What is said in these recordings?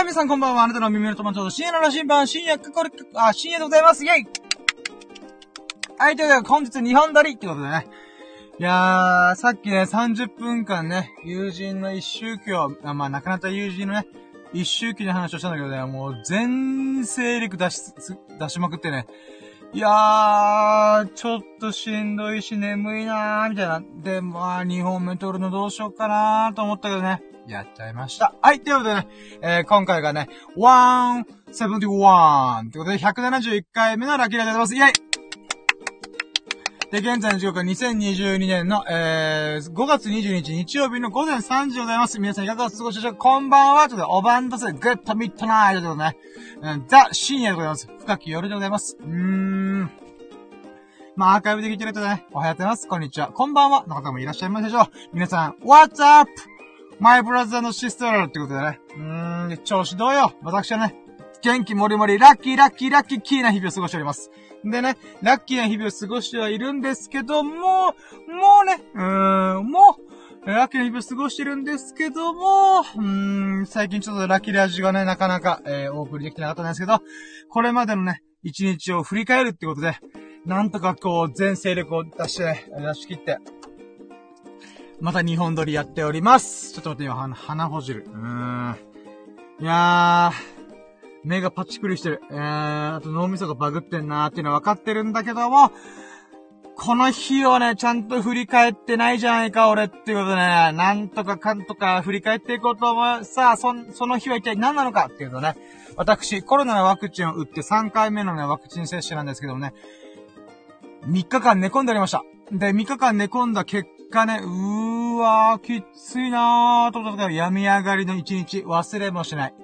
はい、皆さんこんばんは。あなたの耳の友達、深夜の羅針盤、深夜でございます。イェイ！はい、ということで、本日2本撮りってことでね。いやー、さっきね、30分間ね、友人の一周忌を、亡くなった友人のね、一周忌の話をしたんだけどね、もう全精力出しまくってね。いやー、ちょっとしんどいし眠いなー、みたいな。で、2本目撮るのどうしようかなーと思ったけどね。やっちゃいました。はい、ということでね、今回がね、171ってことで、171回目のラッキーラジオでございます。イェイ！で、現在の時刻は2022年の、5月22日日曜日の午前3時でございます。皆さんいかがお過ごしでしょうか？こんばんは。ということで、おばんとせ、グッドミッドナイトということでね、ザ・深夜でございます。深き夜でございます。アーカイブで聞いてるとね、おはようございます。こんにちは。こんばんは。の方もいらっしゃいますでしょう。皆さん、What's up？My brother のシスターってことだね。調子どうよ。私はね、元気もりもり、ラッキーな日々を過ごしております。でね、ラッキーな日々を過ごしてはいるんですけども、ラッキーな日々を過ごしてるんですけども、最近ちょっとラッキーラジがね、なかなか、お送りできてなかったんですけど、これまでのね、一日を振り返るってことで、なんとかこう、全精力を出し切って、また2本撮りやっております。ちょっと待って、今、鼻ほじる。いやー、目がパチクリしてる。あと脳みそがバグってんなーっていうのは分かってるんだけども、この日をね、ちゃんと振り返ってないじゃないか、俺っていうことでね、なんとかかんとか振り返っていこうと思う。さあ、その日は一体何なのかっていうとね、私、コロナのワクチンを打って3回目のね、ワクチン接種なんですけどもね、3日間寝込んでおりました。で、3日間寝込んだ結果ね、きついなーと思ったから、病み上がりの1日、忘れもしない。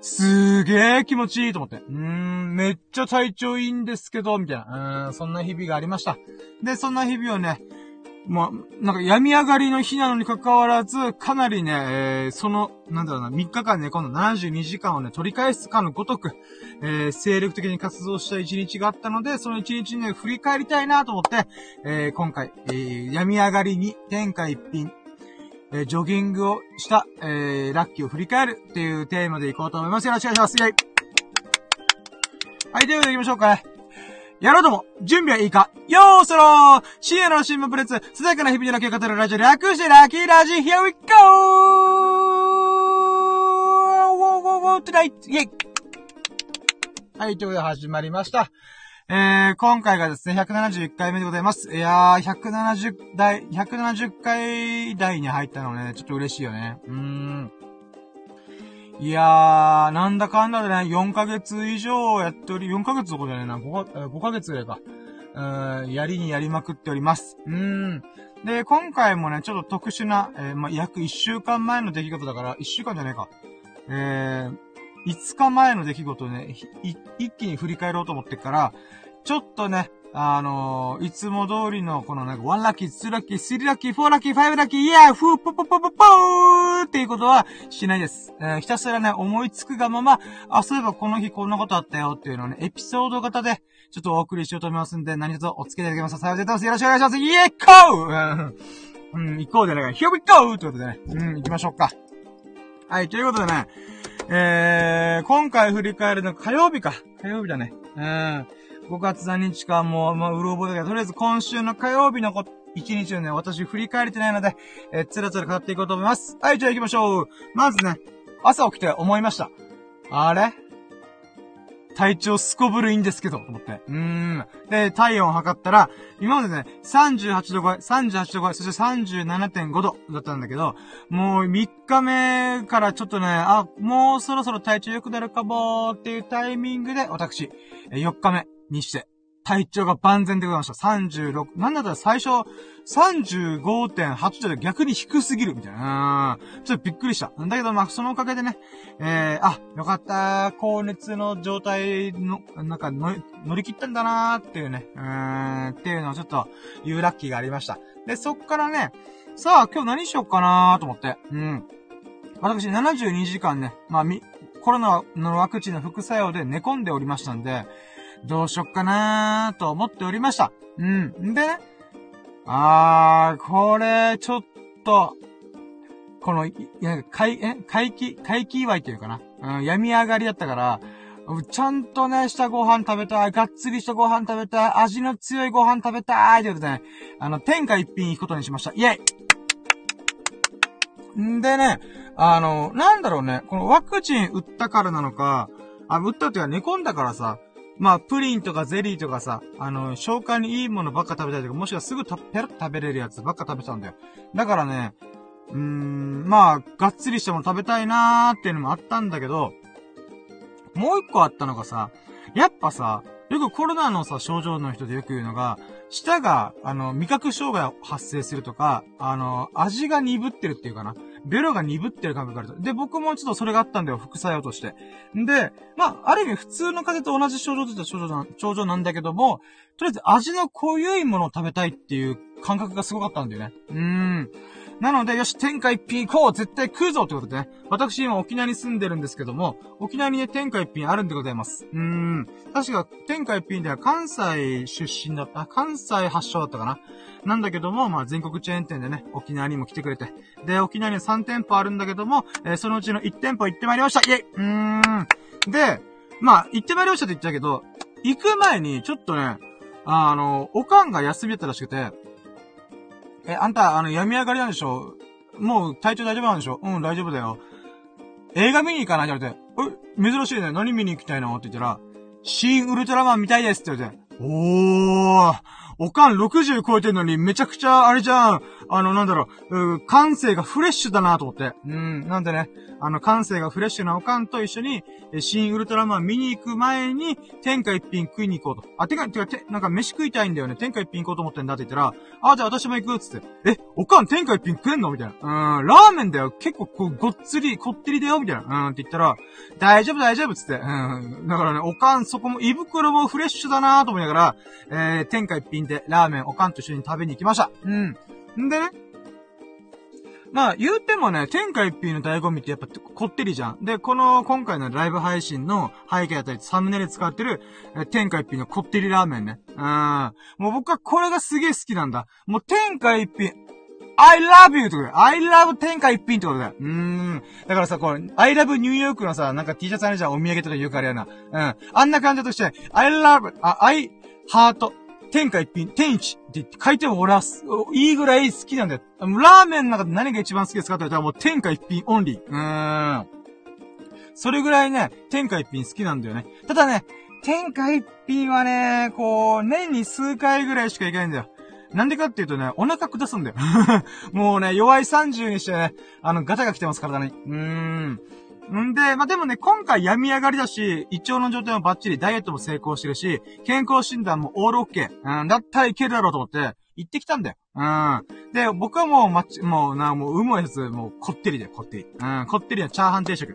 すーげー気持ちいいと思って。めっちゃ体調いいんですけど、みたいな。そんな日々がありました。で、そんな日々をね、なんか病み上がりの日なのに関わらず、かなりね、3日間ね、今度72時間をね、取り返すかのごとく、精力的に活動した一日があったので、その一日ね、振り返りたいなと思って、今回、病み上がりに天下一品、ジョギングをした、ラッキーを振り返るっていうテーマでいこうと思います。よろしくお願いします。イェイ！はい、ということで行きましょうかね。やろうとも、準備はいいかよーそろー深夜の新聞プレッツ、ささやかな日々のラッキーを語るラジオ、略してラッキーラジー、Here we go！ tonight！ イェイ！はい、ということで始まりました。今回がですね、171回目でございます。いやー、170回台に入ったのね、ちょっと嬉しいよね。いやー、なんだかんだでね、4ヶ月以上やっており、4ヶ月どころじゃねえな、5ヶ月ぐらいか。やりまくっております。で、今回もね、ちょっと特殊な、約1週間前の出来事だから、1週間じゃねえか。5日前の出来事をね、一気に振り返ろうと思ってから、ちょっとね、いつも通りの、このなんか、1ラッキー、2ラッキー、3ラッキー、4ラッキー、5ラッキー、イヤー、フー、ポポポポポーっていうことはしないです。ひたすらね、思いつくがまま、そういえばこの日こんなことあったよっていうのをね、エピソード型で、ちょっとお送りしようと思いますんで、何卒お付き合いいただけますと幸せです。よろしくお願いします。イエーコー行こうじゃないか。Here we go! ということでね、行きましょうか。はい、ということでね、今回振り返るの火曜日か。火曜日だね。5月何日かもう、うろ覚えだけど、とりあえず今週の火曜日の一日をね、私振り返れてないので、つらつら語っていこうと思います。はい、じゃあ行きましょう。まずね、朝起きて思いました。あれ？体調すこぶるいいんですけど、と思って。で、体温を測ったら、今までね、38度超え、そして 37.5 度だったんだけど、もう3日目からちょっとね、もうそろそろ体調良くなるかもーっていうタイミングで、私、4日目にして、体調が万全でございました。36、なんだったら最初、35.8 度で逆に低すぎるみたいな。ちょっとびっくりした。だけど、そのおかげでね、よかった、高熱の状態の、乗り切ったんだなーっていうね、っていうのをちょっと、言うラッキーがありました。で、そっからね、さあ、今日何しようかなーと思って、私、72時間ね、コロナのワクチンの副作用で寝込んでおりましたんで、どうしよっかなーと思っておりました。でね、これ、ちょっと、この、回帰祝いというかな。病み上がりだったから、ちゃんとね、したご飯食べたい、がっつりしたご飯食べたい、味の強いご飯食べたいってことでね、天下一品行くことにしました。イェイんでね、なんだろうね、このワクチン打ったからなのか、打ったっていうか寝込んだからさ、まあ、プリンとかゼリーとかさ、消化にいいものばっか食べたりとか、もしくはすぐペロッと食べれるやつばっか食べたんだよ。だからね、まあ、がっつりしたもの食べたいなーっていうのもあったんだけど、もう一個あったのがさ、やっぱさ、よくコロナのさ、症状の人でよく言うのが、舌が、味覚障害発生するとか、味が鈍ってるっていうかな。ベロが鈍ってる感覚があると。で、僕もちょっとそれがあったんだよ、副作用として。で、まあ、ある意味普通の風邪と同じ症状といった症状なんだけども、とりあえず味の濃ゆいものを食べたいっていう感覚がすごかったんだよね。なので、よし、天下一品行こう絶対食うぞってことでね。私今沖縄に住んでるんですけども、沖縄にね、天下一品あるんでございます。確か、天下一品では関西出身だった。関西発祥だったかな。なんだけども、まあ、全国チェーン店でね、沖縄にも来てくれて。で、沖縄には3店舗あるんだけども、そのうちの1店舗行ってまいりました。イェイで、まあ、行ってまいりましたって言ったけど、行く前に、ちょっとね、おかんが休みだったらしくて、あんた、病み上がりなんでしょ？もう、体調大丈夫なんでしょ？うん、大丈夫だよ。映画見に行かないって言われて、珍しいね。何見に行きたいのって言ったら、新ウルトラマン見たいですって言われて、おかん60超えてんのに、めちゃくちゃ、あれじゃん、なんだろう、感性がフレッシュだなと思って。なんでね、感性がフレッシュなおかんと一緒に、新ウルトラマン見に行く前に、天下一品食いに行こうと。あ、なんか飯食いたいんだよね。天下一品行こうと思ってんだって言ったら、あ、じゃあ私も行くっつって。え、おかん天下一品食えんのみたいな。ラーメンだよ。結構こう、ごっつり、こってりだよ。みたいな。って言ったら、大丈夫大丈夫っつって。だからね、おかんそこも、胃袋もフレッシュだなと思いながら、天下一品でラーメンおかんと一緒に食べに行きました。んでね。まあ、言うてもね、天下一品の醍醐味ってやっぱこってりじゃん。で、今回のライブ配信の背景だったり、サムネで使ってる、天下一品のこってりラーメンね。もう僕はこれがすげえ好きなんだ。もう天下一品、I love you ってことだよ。I love 天下一品ってことだよ。だからさ、これ、I love ニューヨークのさ、なんか T シャツあるじゃん。お土産とかよくあるような。あんな感じとして、I love, I heart, 天下一品、天一って書いても俺はいいぐらい好きなんだよ。ラーメンの中で何が一番好きですかって言ったらもう天下一品オンリー。それぐらいね、天下一品好きなんだよね。ただね、天下一品はね、こう、年に数回ぐらいしか行けないんだよ。なんでかっていうとね、お腹下すんだよ。もうね、弱い30にしてね、ガタが来てますからね。んで、まあ、でもね、今回病み上がりだし、胃腸の状態もバッチリ、ダイエットも成功してるし、健康診断もオールオッケー。だったらいけるだろうと思って、行ってきたんだよ。で、僕はもう、もう、うまいやつ、もう、こってりだよ、こってり。こってりはチャーハン定食。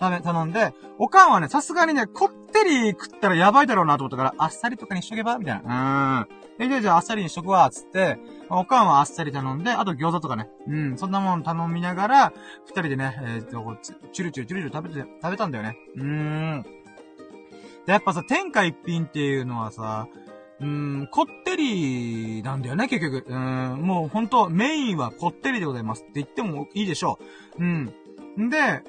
頼んで、おかんはね、さすがにね、こってり食ったらやばいだろうなと思ったから、あっさりとかにしとけばみたいな。じゃああっさりにしとくわ、つって、おかんはあっさり頼んで、あと餃子とかね。そんなもん頼みながら、二人でね、チュルチュル食べたんだよね。で、やっぱさ、天下一品っていうのはさ、こってりなんだよね、結局。もうほんと、メインはこってりでございますって言ってもいいでしょう。で、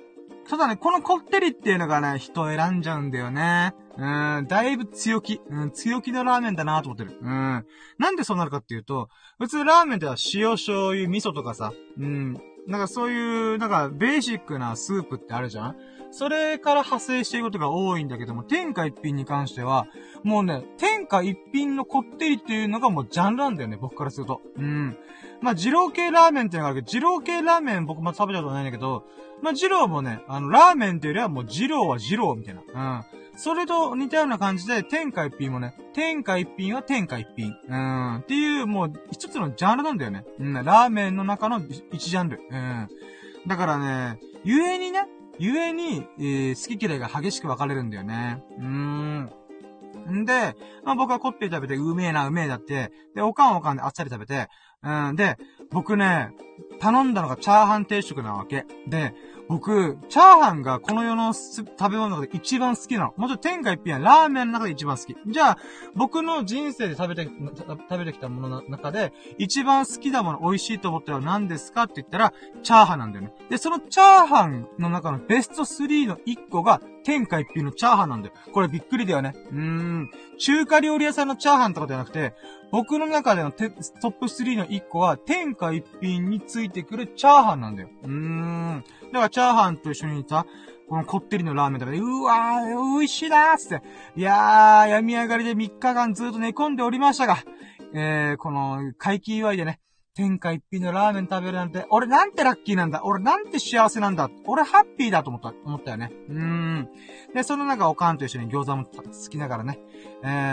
ただね、このこってりっていうのがね、人選んじゃうんだよね。だいぶ強気。強気のラーメンだなと思ってる。なんでそうなるかっていうと、普通ラーメンでは塩醤油味噌とかさ、なんかそういう、なんかベーシックなスープってあるじゃん？それから派生していることが多いんだけども、天下一品に関しては、もうね、天下一品のこってりっていうのがもうジャンルなんだよね、僕からすると。まあ、二郎系ラーメンっていうのがあるけど、二郎系ラーメン僕も食べたことないんだけど、まあ、二郎もね、ラーメンっていうよりはもう二郎は二郎みたいな。それと似たような感じで、天下一品もね、天下一品は天下一品。っていう、もう、一つのジャンルなんだよね。ラーメンの中の一ジャンル。だからね、ゆえに、好き嫌いが激しく分かれるんだよね。で、まあ、僕はこってり食べて、うめえだって、で、おかんであっさり食べて、で、僕ね、頼んだのがチャーハン定食なわけ。で、僕、チャーハンがこの世の食べ物の中で一番好きなの。もちろん天下一品はラーメンの中で一番好き。じゃあ、僕の人生で食べてきたものの中で、一番好きなもの、美味しいと思ったのは何ですかって言ったら、チャーハンなんだよね。で、そのチャーハンの中のベスト3の1個が、天下一品のチャーハンなんだよ。これびっくりだよね。中華料理屋さんのチャーハンとかではなくて、僕の中でのトップ3の1個は、天下一品についてくるチャーハンなんだよ。だからチャーハンと一緒にさ、このこってりのラーメンとかで、うわー、美味しいなーつって。いやー、病み上がりで3日間ずっと寝込んでおりましたが、この、回帰祝いでね、天下一品のラーメン食べるなんて、俺なんてラッキーなんだ、俺なんて幸せなんだ、俺ハッピーだと思ったよね。で、その中、おかんと一緒に餃子も好きながらね、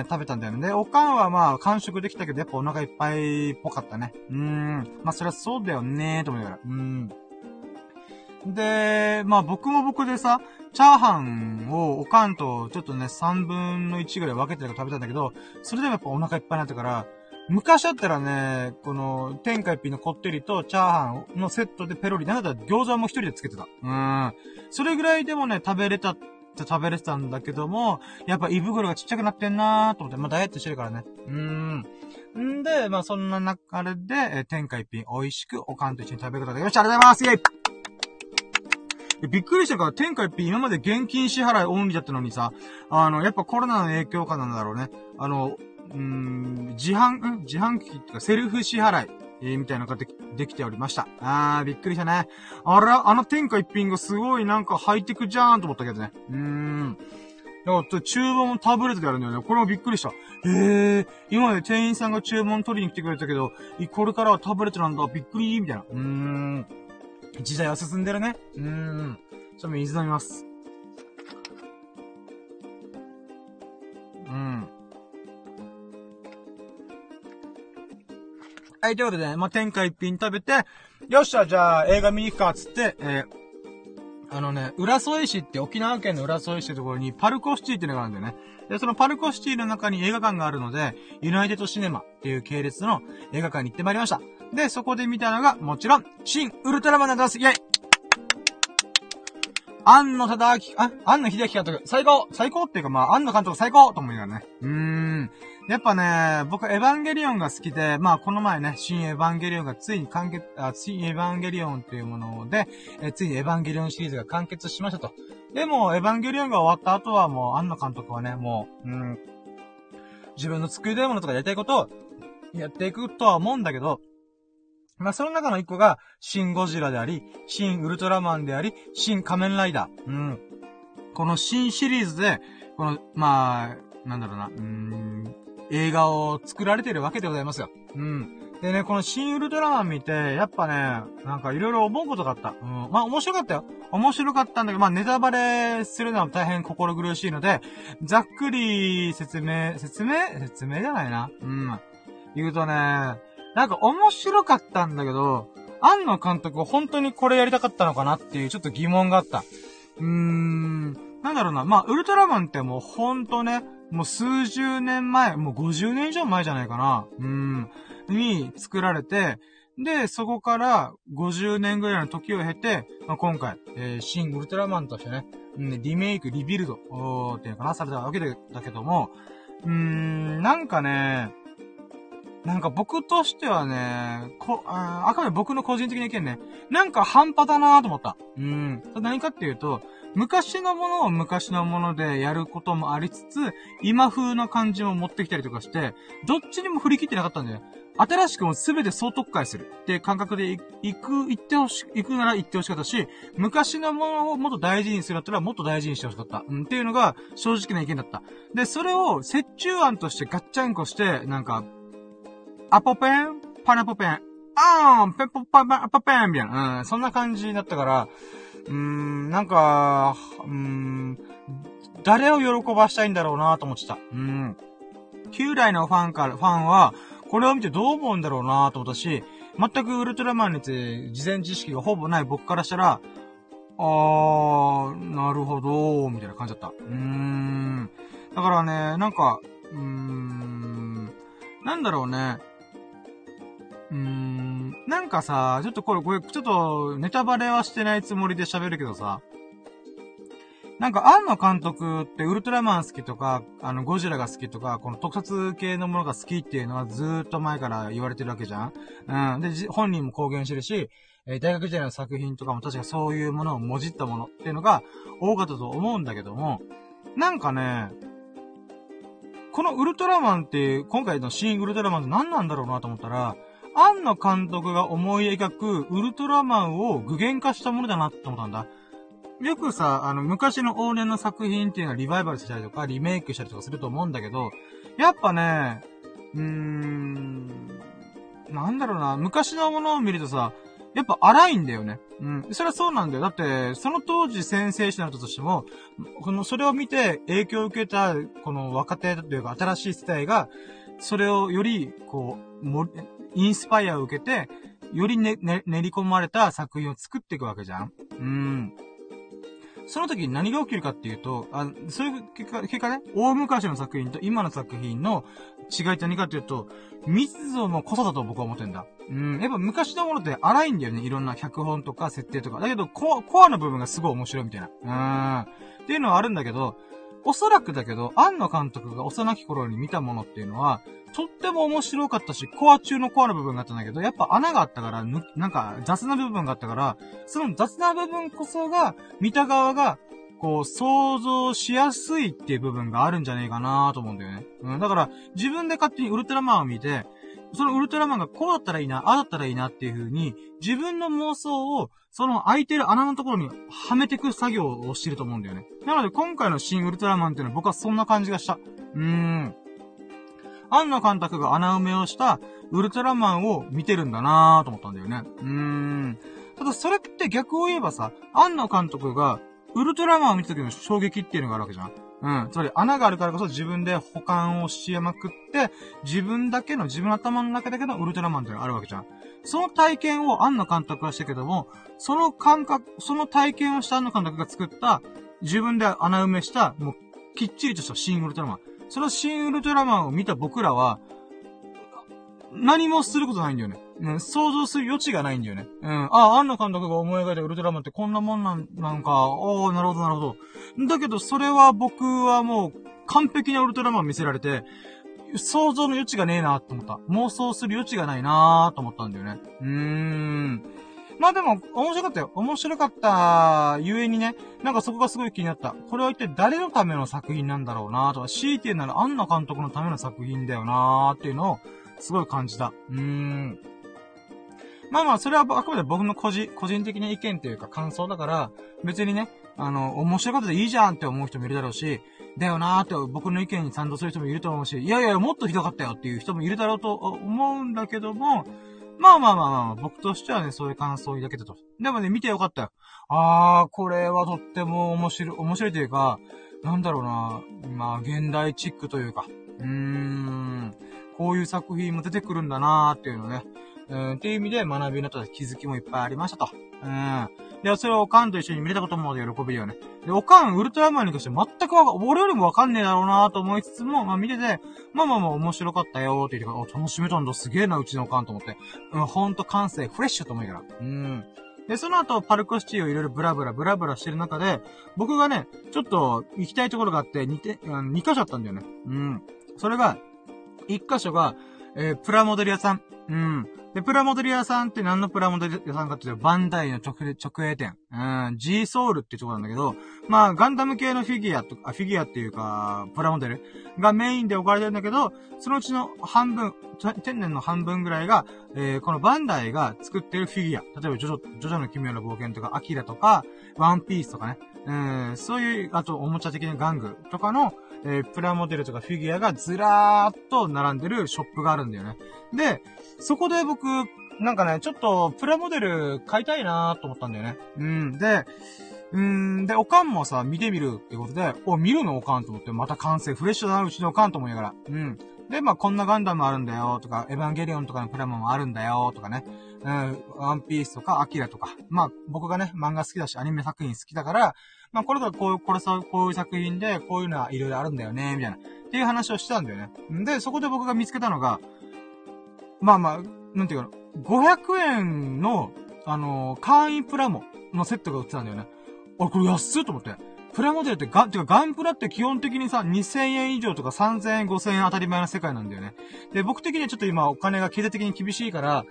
食べたんだよね。で、おかんはまあ、完食できたけど、やっぱお腹いっぱいっぽかったね。まあ、そりゃそうだよねーと思いながら。で、まあ僕も僕でさ、チャーハンをおかんとちょっとね、1/3ぐらい分けて食べたんだけど、それでもやっぱお腹いっぱいになったから、昔だったらね、この、天下一品のこってりとチャーハンのセットでペロリ、なんだったら餃子も1人でつけてた。それぐらいでもね、食べれたんだけども、やっぱ胃袋がちっちゃくなってんなーと思って、まあダイエットしてるからね。んで、まあそんな流れで、天下一品美味しくおかんと一緒に食べることができました。ありがとうございます。イェイびっくりしたから、天下一品今まで現金支払いオンリーだったのにさ、やっぱコロナの影響かなんだろうね。自販機ってかセルフ支払い、みたいなのができておりました。びっくりしたね。あら、あの天下一品がすごいなんかハイテクじゃーんと思ったけどね。だから、注文をタブレットでやるんだよね。これもびっくりした。今まで店員さんが注文取りに来てくれたけど、これからはタブレットなんだ、びっくりみたいな。時代は進んでるね。ちょっと水飲みます。はい、ということでね、まあ、天下一品食べて、よっしゃ、じゃあ映画見に行くか、つって、浦添市って沖縄県の浦添市ってところにパルコシティってのがあるんだよね。で、そのパルコシティの中に映画館があるので、ユナイテッドシネマっていう系列の映画館に行ってまいりました。で、そこで見たのが、もちろん、新ウルトラマンなんです。イェイ庵野秀明監督、最高っていうか、まあ、庵野監督最高と思いながらね。やっぱね、僕、エヴァンゲリオンが好きで、まあ、この前ね、新エヴァンゲリオンがついに新エヴァンゲリオンっていうもので、ついにエヴァンゲリオンシリーズが完結しましたと。でも、エヴァンゲリオンが終わった後はもう、庵野監督はね、もう、自分の作りたいものとかやりたいことを、やっていくとは思うんだけど、まあ、その中の一個が、シン・ゴジラであり、シン・ウルトラマンであり、シン・仮面ライダー。この新シリーズで、この、まあ、なんだろうな、映画を作られてるわけでございますよ。でね、このシン・ウルトラマン見て、やっぱね、なんかいろいろ思うことがあった。まあ、面白かったよ。面白かったんだけど、まあ、ネタバレするのは大変心苦しいので、ざっくり説明じゃないな。言うとね、なんか面白かったんだけど、庵野監督は本当にこれやりたかったのかなっていうちょっと疑問があった。なんだろうな。まあ、ウルトラマンってもうほんとね、もう数十年前、もう50年以上前じゃないかな。に作られて、で、そこから50年ぐらいの時を経て、まあ、今回、新ウルトラマンとしてね、リメイク、リビルド、っていうのかな、されたわけだけども、なんかね、なんか僕としてはね、あくまで僕の個人的な意見ね、なんか半端だなぁと思った。何かっていうと、昔のものを昔のものでやることもありつつ、今風の感じも持ってきたりとかして、どっちにも振り切ってなかったんだよね。新しくも全て総特化するって感覚で行くなら行ってほしかったし、昔のものをもっと大事にするんだったらもっと大事にしてほしかった。っていうのが正直な意見だった。で、それを折衷案としてガッチャンコして、なんか、アポペンパナポペンペポパパパペンみたいな。そんな感じになったから、なんか、誰を喜ばしたいんだろうなと思ってた。旧来のファンは、これを見てどう思うんだろうなと思ったし、全くウルトラマンについて事前知識がほぼない僕からしたら、なるほどみたいな感じだった。だからね、なんか、なんだろうね。なんかさ、ちょっとこれ、ちょっとネタバレはしてないつもりで喋るけどさ、なんか庵野監督ってウルトラマン好きとか、ゴジラが好きとか、この特撮系のものが好きっていうのはずーっと前から言われてるわけじゃん。うん。で、本人も公言してるし、大学時代の作品とかも確かそういうものをもじったものっていうのが多かったと思うんだけども、なんかね、このウルトラマンっていう、今回の新ウルトラマンって何なんだろうなと思ったら、庵野監督が思い描くウルトラマンを具現化したものだなって思ったんだ。よくさ、昔の往年の作品っていうのはリバイバルしたりとか、リメイクしたりとかすると思うんだけど、やっぱね、なんだろうな、昔のものを見るとさ、やっぱ荒いんだよね。うん。それはそうなんだよ。だって、その当時センセーショナルだったとしても、それを見て影響を受けた、この若手というか新しい世代が、それをより、インスパイアを受けて、より練り込まれた作品を作っていくわけじゃん。その時に何が起きるかっていうと、そういう結果ね、大昔の作品と今の作品の違いって何かっていうと、密度の濃さだと僕は思ってんだ。やっぱ昔のものって荒いんだよね。いろんな脚本とか設定とか。だけど、コアの部分がすごい面白いみたいな。っていうのはあるんだけど、おそらくだけど、庵野監督が幼き頃に見たものっていうのは、とっても面白かったし、コア中のコアの部分があったんだけど、やっぱ穴があったから、なんか雑な部分があったから、その雑な部分こそが、見た側が、想像しやすいっていう部分があるんじゃねえかなと思うんだよね。だから、自分で勝手にウルトラマンを見て、そのウルトラマンがこうだったらいいな、ああだったらいいなっていう風に、自分の妄想を、その空いてる穴のところにはめてく作業をしてると思うんだよね。なので今回の新ウルトラマンっていうのは僕はそんな感じがした。庵野監督が穴埋めをしたウルトラマンを見てるんだなぁと思ったんだよね。ただそれって逆を言えばさ、庵野監督がウルトラマンを見た時の衝撃っていうのがあるわけじゃん。つまり穴があるからこそ自分で補完をしまくって、自分の頭の中だけのウルトラマンっていうのがあるわけじゃん。その体験を庵野監督はしたけども、その体験をした庵野監督が作った、自分で穴埋めした、もうきっちりとした新ウルトラマン。その新ウルトラマンを見た僕らは、何もすることないんだよね。想像する余地がないんだよね。庵野監督が思い描いたウルトラマンってこんなもんなんか、なるほどなるほど。だけどそれは僕はもう完璧なウルトラマン見せられて、想像の余地がねえなーと思った。妄想する余地がないなーと思ったんだよね。まあでも、面白かったよ。面白かったゆえにね、なんかそこがすごい気になった。これは一体誰のための作品なんだろうなーとか、強いて言うなら庵野監督のための作品だよなーっていうのを、すごい感じた。まあそれはあくまで僕の個人的な意見というか感想だから、別にね、面白かったでいいじゃんって思う人もいるだろうし、だよなーって僕の意見に賛同する人もいると思うし、いやいやもっとひどかったよっていう人もいるだろうと思うんだけども、まあ、僕としてはね、そういう感想を抱けたと。でもね、見てよかったよ。これはとっても面白いというか、なんだろうな、まあ現代チックというか、こういう作品も出てくるんだなーっていうのね。っていう意味で学びになった気づきもいっぱいありましたと。で、それをおかんと一緒に見れたことも喜びよね。で、おかん、ウルトラマンに関して全く俺よりもわかんねえだろうなーと思いつつも、まあ見てて、まあ面白かったよーって言ってから、楽しめたんだ、すげえな、うちのおかんと思って。ほんと感性フレッシュと思いながら。で、その後、パルコシティをいろいろブラブラしてる中で、僕がね、ちょっと行きたいところがあって、2箇所あったんだよね。それが、1箇所が、プラモデル屋さん。で、プラモデル屋さんって何のプラモデル屋さんかっていうと、バンダイの直営店。G ソウルっていうところなんだけど、まあ、ガンダム系のフィギュアっていうか、プラモデルがメインで置かれてるんだけど、そのうちの半分、天然の半分ぐらいが、このバンダイが作ってるフィギュア。例えば、ジョジョの奇妙な冒険とか、アキラとか、ワンピースとかね。そういう、あと、おもちゃ的な玩具とかの、プラモデルとかフィギュアがずらーっと並んでるショップがあるんだよね。で、そこで僕、なんかね、ちょっとプラモデル買いたいなーと思ったんだよね。で、おかんもさ、見てみるってことで、見るのおかんと思って、また感性フレッシュだな、うちのおかんと思いながら。で、まあ、こんなガンダムあるんだよとか、エヴァンゲリオンとかのプラモもあるんだよとかね。ワンピースとか、アキラとか。まあ、僕がね、漫画好きだし、アニメ作品好きだから、まあ、これがこういう作品で、こういうのはいろいろあるんだよね、みたいな。っていう話をしてたんだよね。で、そこで僕が見つけたのが、まあまあ、なんていうかな、500円の、簡易プラモのセットが売ってたんだよね。あ、これ安いと思って。プラモデルってガンプラって基本的にさ、2000円以上とか3000円、5000円当たり前の世界なんだよね。で、僕的にはちょっと今お金が経済的に厳しいから、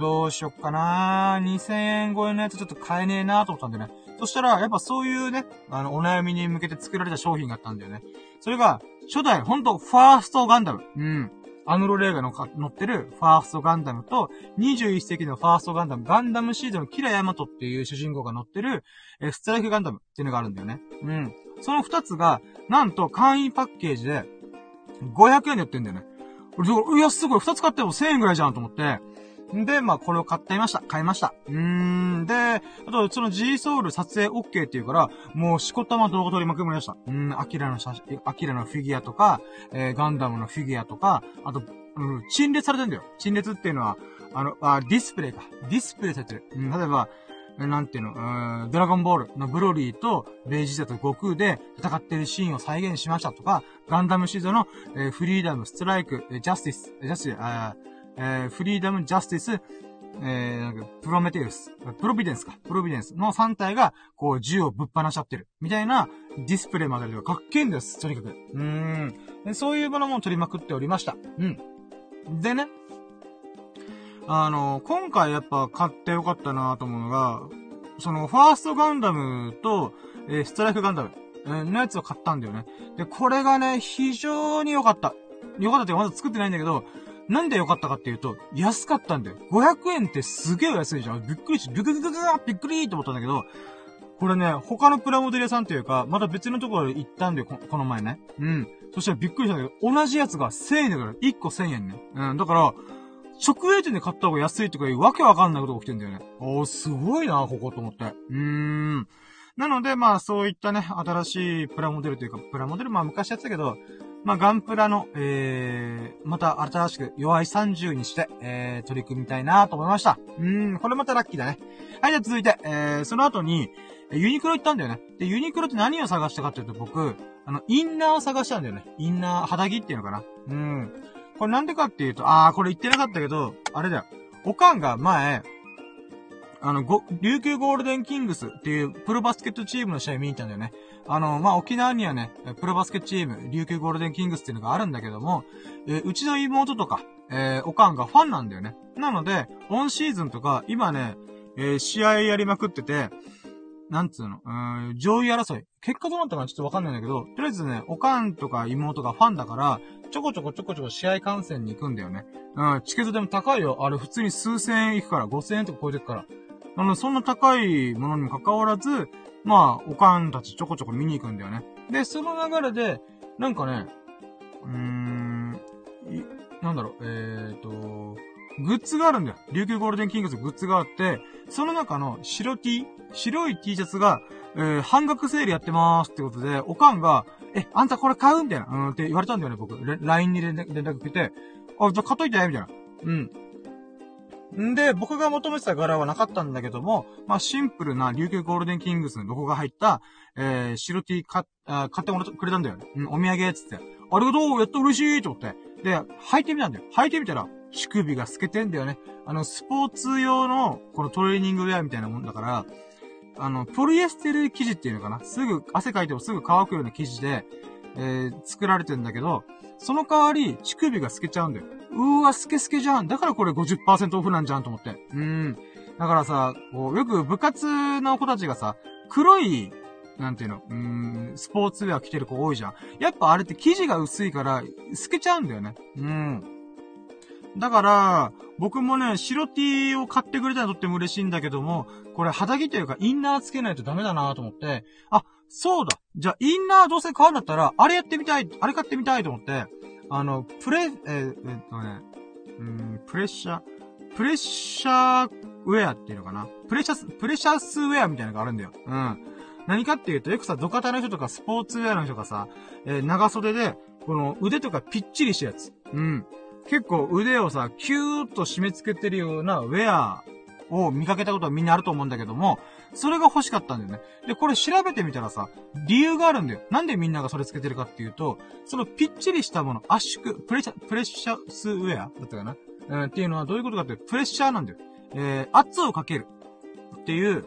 どうしよっかなー。2000円超えのやつちょっと買えねえなーと思ったんだよね。そしたら、やっぱそういうね、お悩みに向けて作られた商品があったんだよね。それが、初代、ほんと、ファーストガンダム。アムロレイが乗ってるファーストガンダムと、21世紀のファーストガンダム、ガンダムシードのキラヤマトっていう主人公が乗ってる、ストライクガンダムっていうのがあるんだよね。その二つが、なんと簡易パッケージで、500円で売ってんだよね。いや、すごい。二つ買っても1000円ぐらいじゃんと思って。で、まあ、これを買いました。で、あと、その G ソウル撮影 OK っていうから、もう、しこったま動画撮りまくりました。アキラのフィギュアとか、ガンダムのフィギュアとか、あと、陳列されてんだよ。陳列っていうのは、ディスプレイか。ディスプレイされてる。例えば、なんていうの、ドラゴンボールのブロリーとベジータと悟空で戦ってるシーンを再現しましたとか、ガンダムシードの、フリーダム、ストライク、フリーダム、ジャスティス、プロビデンスの3体が、こう、銃をぶっ放しちゃってる。みたいな、ディスプレイまであるかっけえんです、とにかく。でそういうものも撮りまくっておりました。でね、今回やっぱ買ってよかったなと思うのが、その、ファーストガンダムと、ストライクガンダム、のやつを買ったんだよね。で、これがね、非常に良かった。良かったってまだ作ってないんだけど、なんで良かったかっていうと、安かったんだよ。500円ってすげえ安いじゃん。びっくりし、びっくりーと思ったんだけど、これね、他のプラモデル屋さんというか、また別のところ行ったんだよ、この前ね。そしたらびっくりしたんだけど、同じやつが1000円だから、1個1000円ね。だから、直営店で買った方が安いとかいうわけわかんないことが起きてんだよね。すごいな、ここと思って。なので、まあ、そういったね、新しいプラモデルというか、プラモデル、まあ、昔やってたけど、まあ、ガンプラの、また新しく弱い30にして、取り組みたいなと思いました。これまたラッキーだね。はい、じゃあ続いて、その後に、ユニクロ行ったんだよね。で、ユニクロって何を探したかっていうと、僕、インナーを探したんだよね。インナー、肌着っていうのかな。これなんでかっていうと、これ言ってなかったけど、あれだよ。おかんが前、琉球ゴールデンキングスっていうプロバスケットチームの試合見に行ったんだよね。まあ、沖縄にはね、プロバスケチーム、琉球ゴールデンキングスっていうのがあるんだけども、うちの妹とか、おかんがファンなんだよね。なので、オンシーズンとか、今ね、試合やりまくってて、なんつうの、上位争い。結果どうなったかちょっとわかんないんだけど、とりあえずね、おかんとか妹がファンだから、ちょこちょこ試合観戦に行くんだよね。チケットでも高いよ。普通に数千円行くから、5000円とか超えてくから。なので、そんな高いものにも関わらず、まあ、おかんたちちょこちょこ見に行くんだよね。で、その流れで、なんかね、なんだろう、グッズがあるんだよ。琉球ゴールデンキングスのグッズがあって、その中の白い T シャツが、半額セールやってまーすってことで、おかんが、あんたこれ買うみたいな、って言われたんだよね、僕。LINE に連絡来て、じゃあ買っといてみたいな。で、僕が求めてた柄はなかったんだけども、まあ、シンプルな琉球ゴールデンキングスのロゴが入った、白 T 買ってもらってくれたんだよね。お土産っつって。ありがとうやっと嬉しいと思って。で、履いてみたんだよ。履いてみたら、乳首が透けてんだよね。スポーツ用の、このトレーニングウェアみたいなもんだから、ポリエステル生地っていうのかな。すぐ、汗かいてもすぐ乾くような生地で、作られてんだけど、その代わり、乳首が透けちゃうんだよ。うわ、透け透けじゃん。だからこれ 50% オフなんじゃんと思って。だからさ、こう、よく部活の子たちがさ、黒い、なんていうの、スポーツウェア着てる子多いじゃん。やっぱあれって生地が薄いから、透けちゃうんだよね。だから、僕もね、白 T を買ってくれたらとっても嬉しいんだけども、これ肌着というかインナーつけないとダメだなと思って、あ、そうだ。じゃあインナーどうせ買うんだったら、あれやってみたい、あれ買ってみたいと思って、プレッシャーウェアっていうのかな。プレシャスウェアみたいなのがあるんだよ。何かっていうと、よくさ、土方の人とかスポーツウェアの人がさ、長袖で、この腕とかぴっちりしたやつ。結構腕をさ、キューッと締め付けてるようなウェアを見かけたことはみんなあると思うんだけども、それが欲しかったんだよね。で、これ調べてみたらさ、理由があるんだよ。なんでみんながそれつけてるかっていうと、そのぴっちりしたもの、圧縮、プレッシャスウェアだったかな、っていうのはどういうことかっていうと、プレッシャーなんだよ。圧をかけるっていう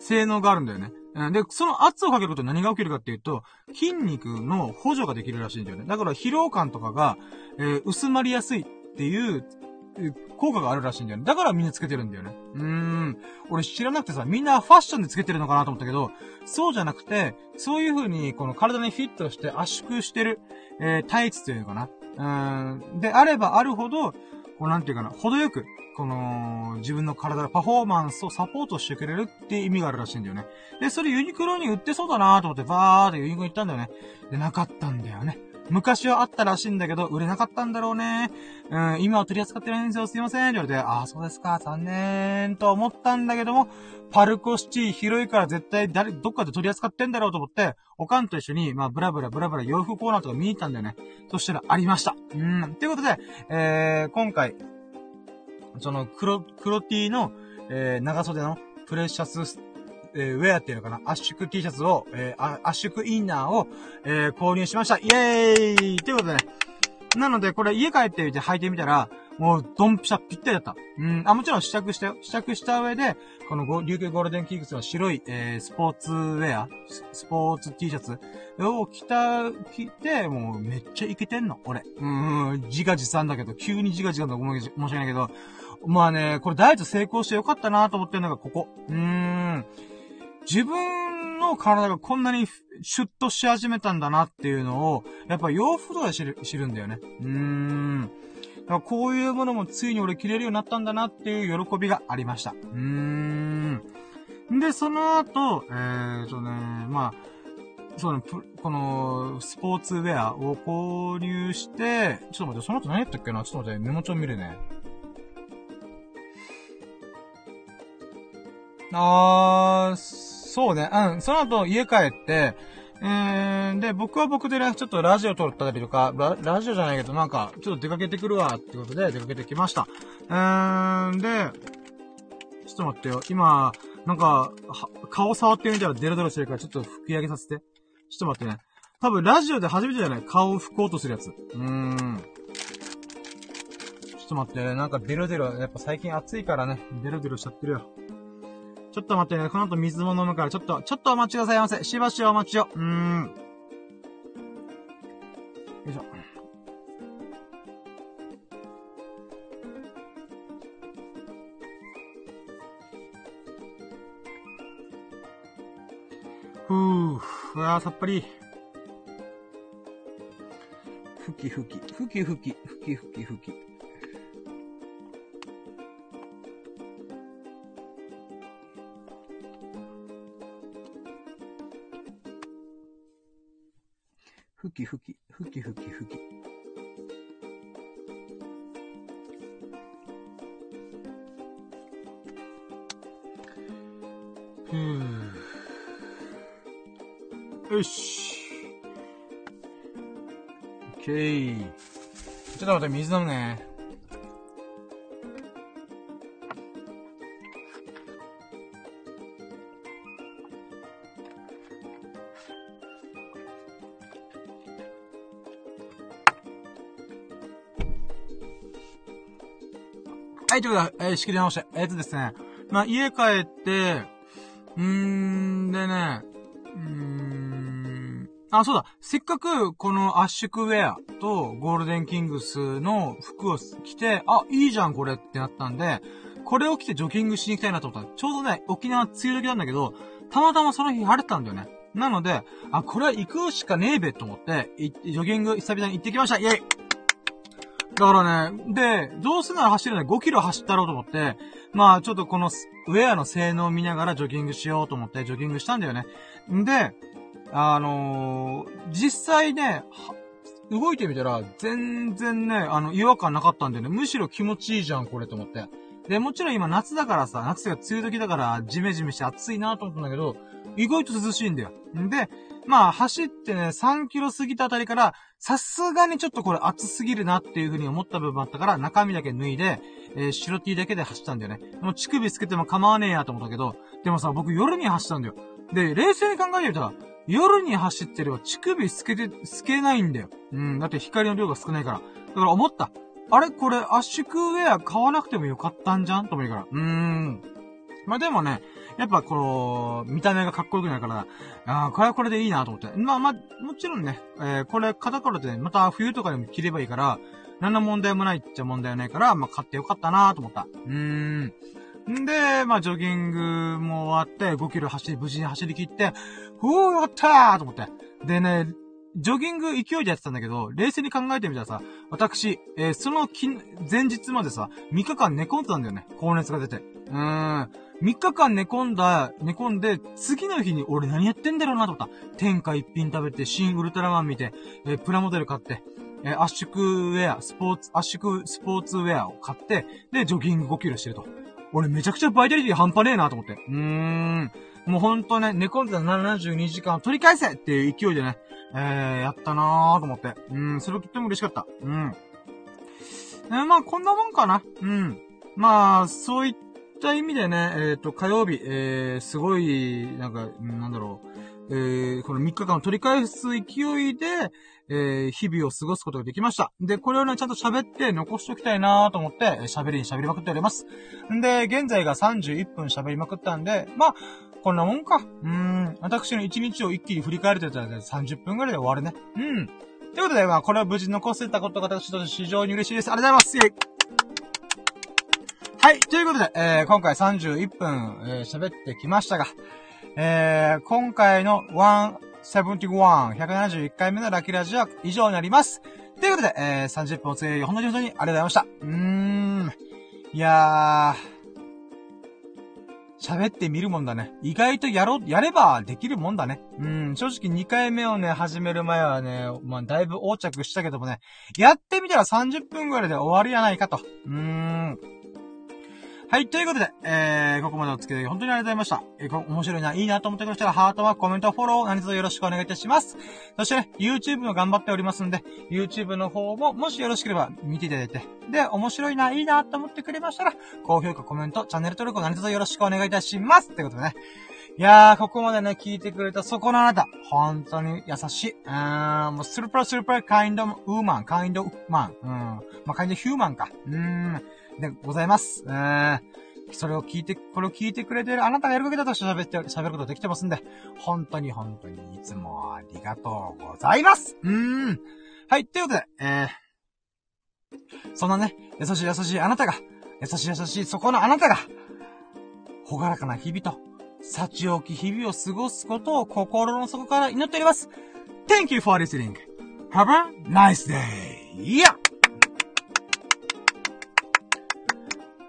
性能があるんだよね。で、その圧をかけることで何が起きるかっていうと、筋肉の補助ができるらしいんだよね。だから疲労感とかが、薄まりやすいっていう、効果があるらしいんだよね。だからみんなつけてるんだよね。俺知らなくてさ、みんなファッションでつけてるのかなと思ったけど、そうじゃなくて、そういう風にこの体にフィットして圧縮してる、タイツというかな。であればあるほど、こうなんていうかな、程よく、この、自分の体のパフォーマンスをサポートしてくれるっていう意味があるらしいんだよね。で、それユニクロに売ってそうだなーと思ってバーってユニクロ行ったんだよね。で、なかったんだよね。昔はあったらしいんだけど、売れなかったんだろうね。今は取り扱ってないんですよ、すいません。って言われて、ああ、そうですか、残念、と思ったんだけども、パルコシティ広いから絶対どっかで取り扱ってんだろうと思って、おかんと一緒に、まあ、ブラブラ洋服コーナーとか見に行ったんだよね。そしたらありました。ということで、今回、その、黒 T の、長袖のプレシャス、ウェアっていうのかな、圧縮 T シャツを、圧縮インナーを、購入しました。イエーイということでね。なので、これ家帰ってみて履いてみたら、もう、ドンピシャぴったりだった。あ、もちろん試着したよ。試着した上で、この琉球ゴールデンキークスの白い、スポーツウェア、スポーツ T シャツを着て、もうめっちゃイケてんの、俺。自画自賛だけど、急に自画自賛だと申し訳ないけど、まあね、これダイエット成功してよかったなと思ってるのがここ。自分の体がこんなにシュッとし始めたんだなっていうのを、やっぱ洋服とかで知るんだよね。だからこういうものもついに俺着れるようになったんだなっていう喜びがありました。で、その後、まあ、この、スポーツウェアを購入して、ちょっと待って、その後何やったっけな？ちょっと待って、メモ帳見るね。そうね。その後、家帰って、で、僕は僕でね、ちょっとラジオ撮ったりとか、ラジオじゃないけど、なんか、ちょっと出かけてくるわ、ってことで出かけてきました。で、ちょっと待ってよ。今、なんか、顔触ってみたらデロデロしてるから、ちょっと拭き上げさせて。ちょっと待ってね。多分、ラジオで初めてじゃない？顔を拭こうとするやつ。ちょっと待ってね。なんかデロデロ、やっぱ最近暑いからね、デロデロしちゃってるよ。ちょっと待ってね。この後水も飲むから、ちょっとお待ちくださいませ。しばしお待ちを。よいしょ。うわー、さっぱり。ふきふき。ふきふき。よし。オッケー。ちょっと待って、水飲むね。はい、ということで、仕切り直して。ですね。まあ、家帰って、あ、そうだ。せっかく、この圧縮ウェアとゴールデンキングスの服を着て、あ、いいじゃん、これってなったんで、これを着てジョギングしに行きたいなと思った。ちょうどね、沖縄梅雨時なんだけど、たまたまその日晴れたんだよね。なので、あ、これは行くしかねえべと思って、ジョギング久々に行ってきました。イェイ！だからね、で、どうせなら走るのに5キロ走ったろうと思って、まあちょっとこのウェアの性能を見ながらジョギングしようと思ってジョギングしたんだよね。で、実際ね、動いてみたら全然ね、違和感なかったんだよね。むしろ気持ちいいじゃん、これと思って。で、もちろん今夏だからさ、夏が梅雨時だからジメジメして暑いなと思ったんだけど、意外と涼しいんだよ。で、まあ、走ってね、3キロ過ぎたあたりから、さすがにちょっとこれ暑すぎるなっていう風に思った部分あったから、中身だけ脱いで、白 T だけで走ったんだよね。もう乳首つけても構わねえやと思ったけど、でもさ、僕夜に走ったんだよ。で、冷静に考えてみたら、夜に走ってれば乳首つけないんだよ。うん、だって光の量が少ないから。だから思った。あれこれ圧縮ウェア買わなくてもよかったんじゃんと思うから。まあ、でもね、やっぱこの、見た目がかっこよくなるから、これはこれでいいなと思って。まあ、もちろんね、これ買ったからって、また冬とかでも着ればいいから、何の問題もないっちゃ問題ないから、まあ、買ってよかったなと思った。で、まあ、ジョギングも終わって、5キロ無事に走り切って、やったーと思って。でね、ジョギング勢いでやってたんだけど、冷静に考えてみたらさ、私、その前日までさ、3日間寝込んでたんだよね。高熱が出て。3日間寝込んで、次の日に俺何やってんだろうなと思った。天下一品食べて、シン・ウルトラマン見て、プラモデル買って、圧縮ウェア、圧縮スポーツウェアを買って、で、ジョギング5キロしてると。俺めちゃくちゃバイタリティ半端ねえなと思って。もうほんとね、寝込んでた72時間を取り返せっていう勢いでね、やったなーと思って。それとっても嬉しかった。まあ、こんなもんかな。まあ、そういった意味でね、火曜日、すごい、なんだろう、この3日間を取り返す勢いで、日々を過ごすことができました。で、これをね、ちゃんと喋って残しておきたいなーと思って、喋りまくっております。で、現在が31分喋りまくったんで、まあ、こんなもんか。私の一日を一気に振り返ると言ったら30分ぐらいで終わるね。ということで、まあ、これを無事残せたことが私として非常に嬉しいです。ありがとうございます。はい、ということで、今回31分喋ってきましたが、今回の171、171回目のラキラジは以上になります。ということで、30分お付き合い本当に本当にありがとうございました。いやー。喋ってみるもんだね。意外とやればできるもんだね。正直2回目をね、始める前はね、まあ、だいぶ横着したけどもね、やってみたら30分ぐらいで終わるやないかと。はい、ということで、ここまでお付き合い本当にありがとうございました。面白いな、いいなと思ってくれましたら、ハートはコメント、フォロー、何卒よろしくお願いいたします。そして、ね、YouTube も頑張っておりますんで、YouTube の方も、もしよろしければ見ていただいて、で、面白いな、いいなと思ってくれましたら、高評価、コメント、チャンネル登録を何卒よろしくお願いいたします。ということでね。いやー、ここまでね、聞いてくれたそこのあなた、本当に優しい。もう、スーパースーパーカインドウーマン、まあ、カインドヒューマンか。でございます。これを聞いてくれてるあなたがやることだと喋ることできてますんで、本当に本当にいつもありがとうございます。はい、ということで、そんなね、優しいそこのあなたが、ほがらかな日々と、幸多き日々を過ごすことを心の底から祈っております。Thank you for listening. Have a nice day. Yeah!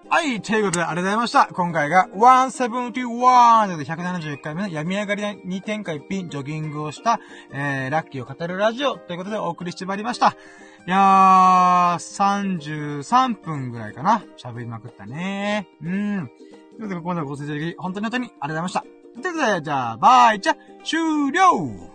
はい、ということでありがとうございました。今回が171で171回目の病み上がりに天下一品ジョギングをした、ラッキーを語るラジオということでお送りしてまいりました。いやー、33分ぐらいかな。喋りまくったね。ということで、ここまでご清聴いただき、本当にありがとうございました。ということで、じゃあ、バイ、終了。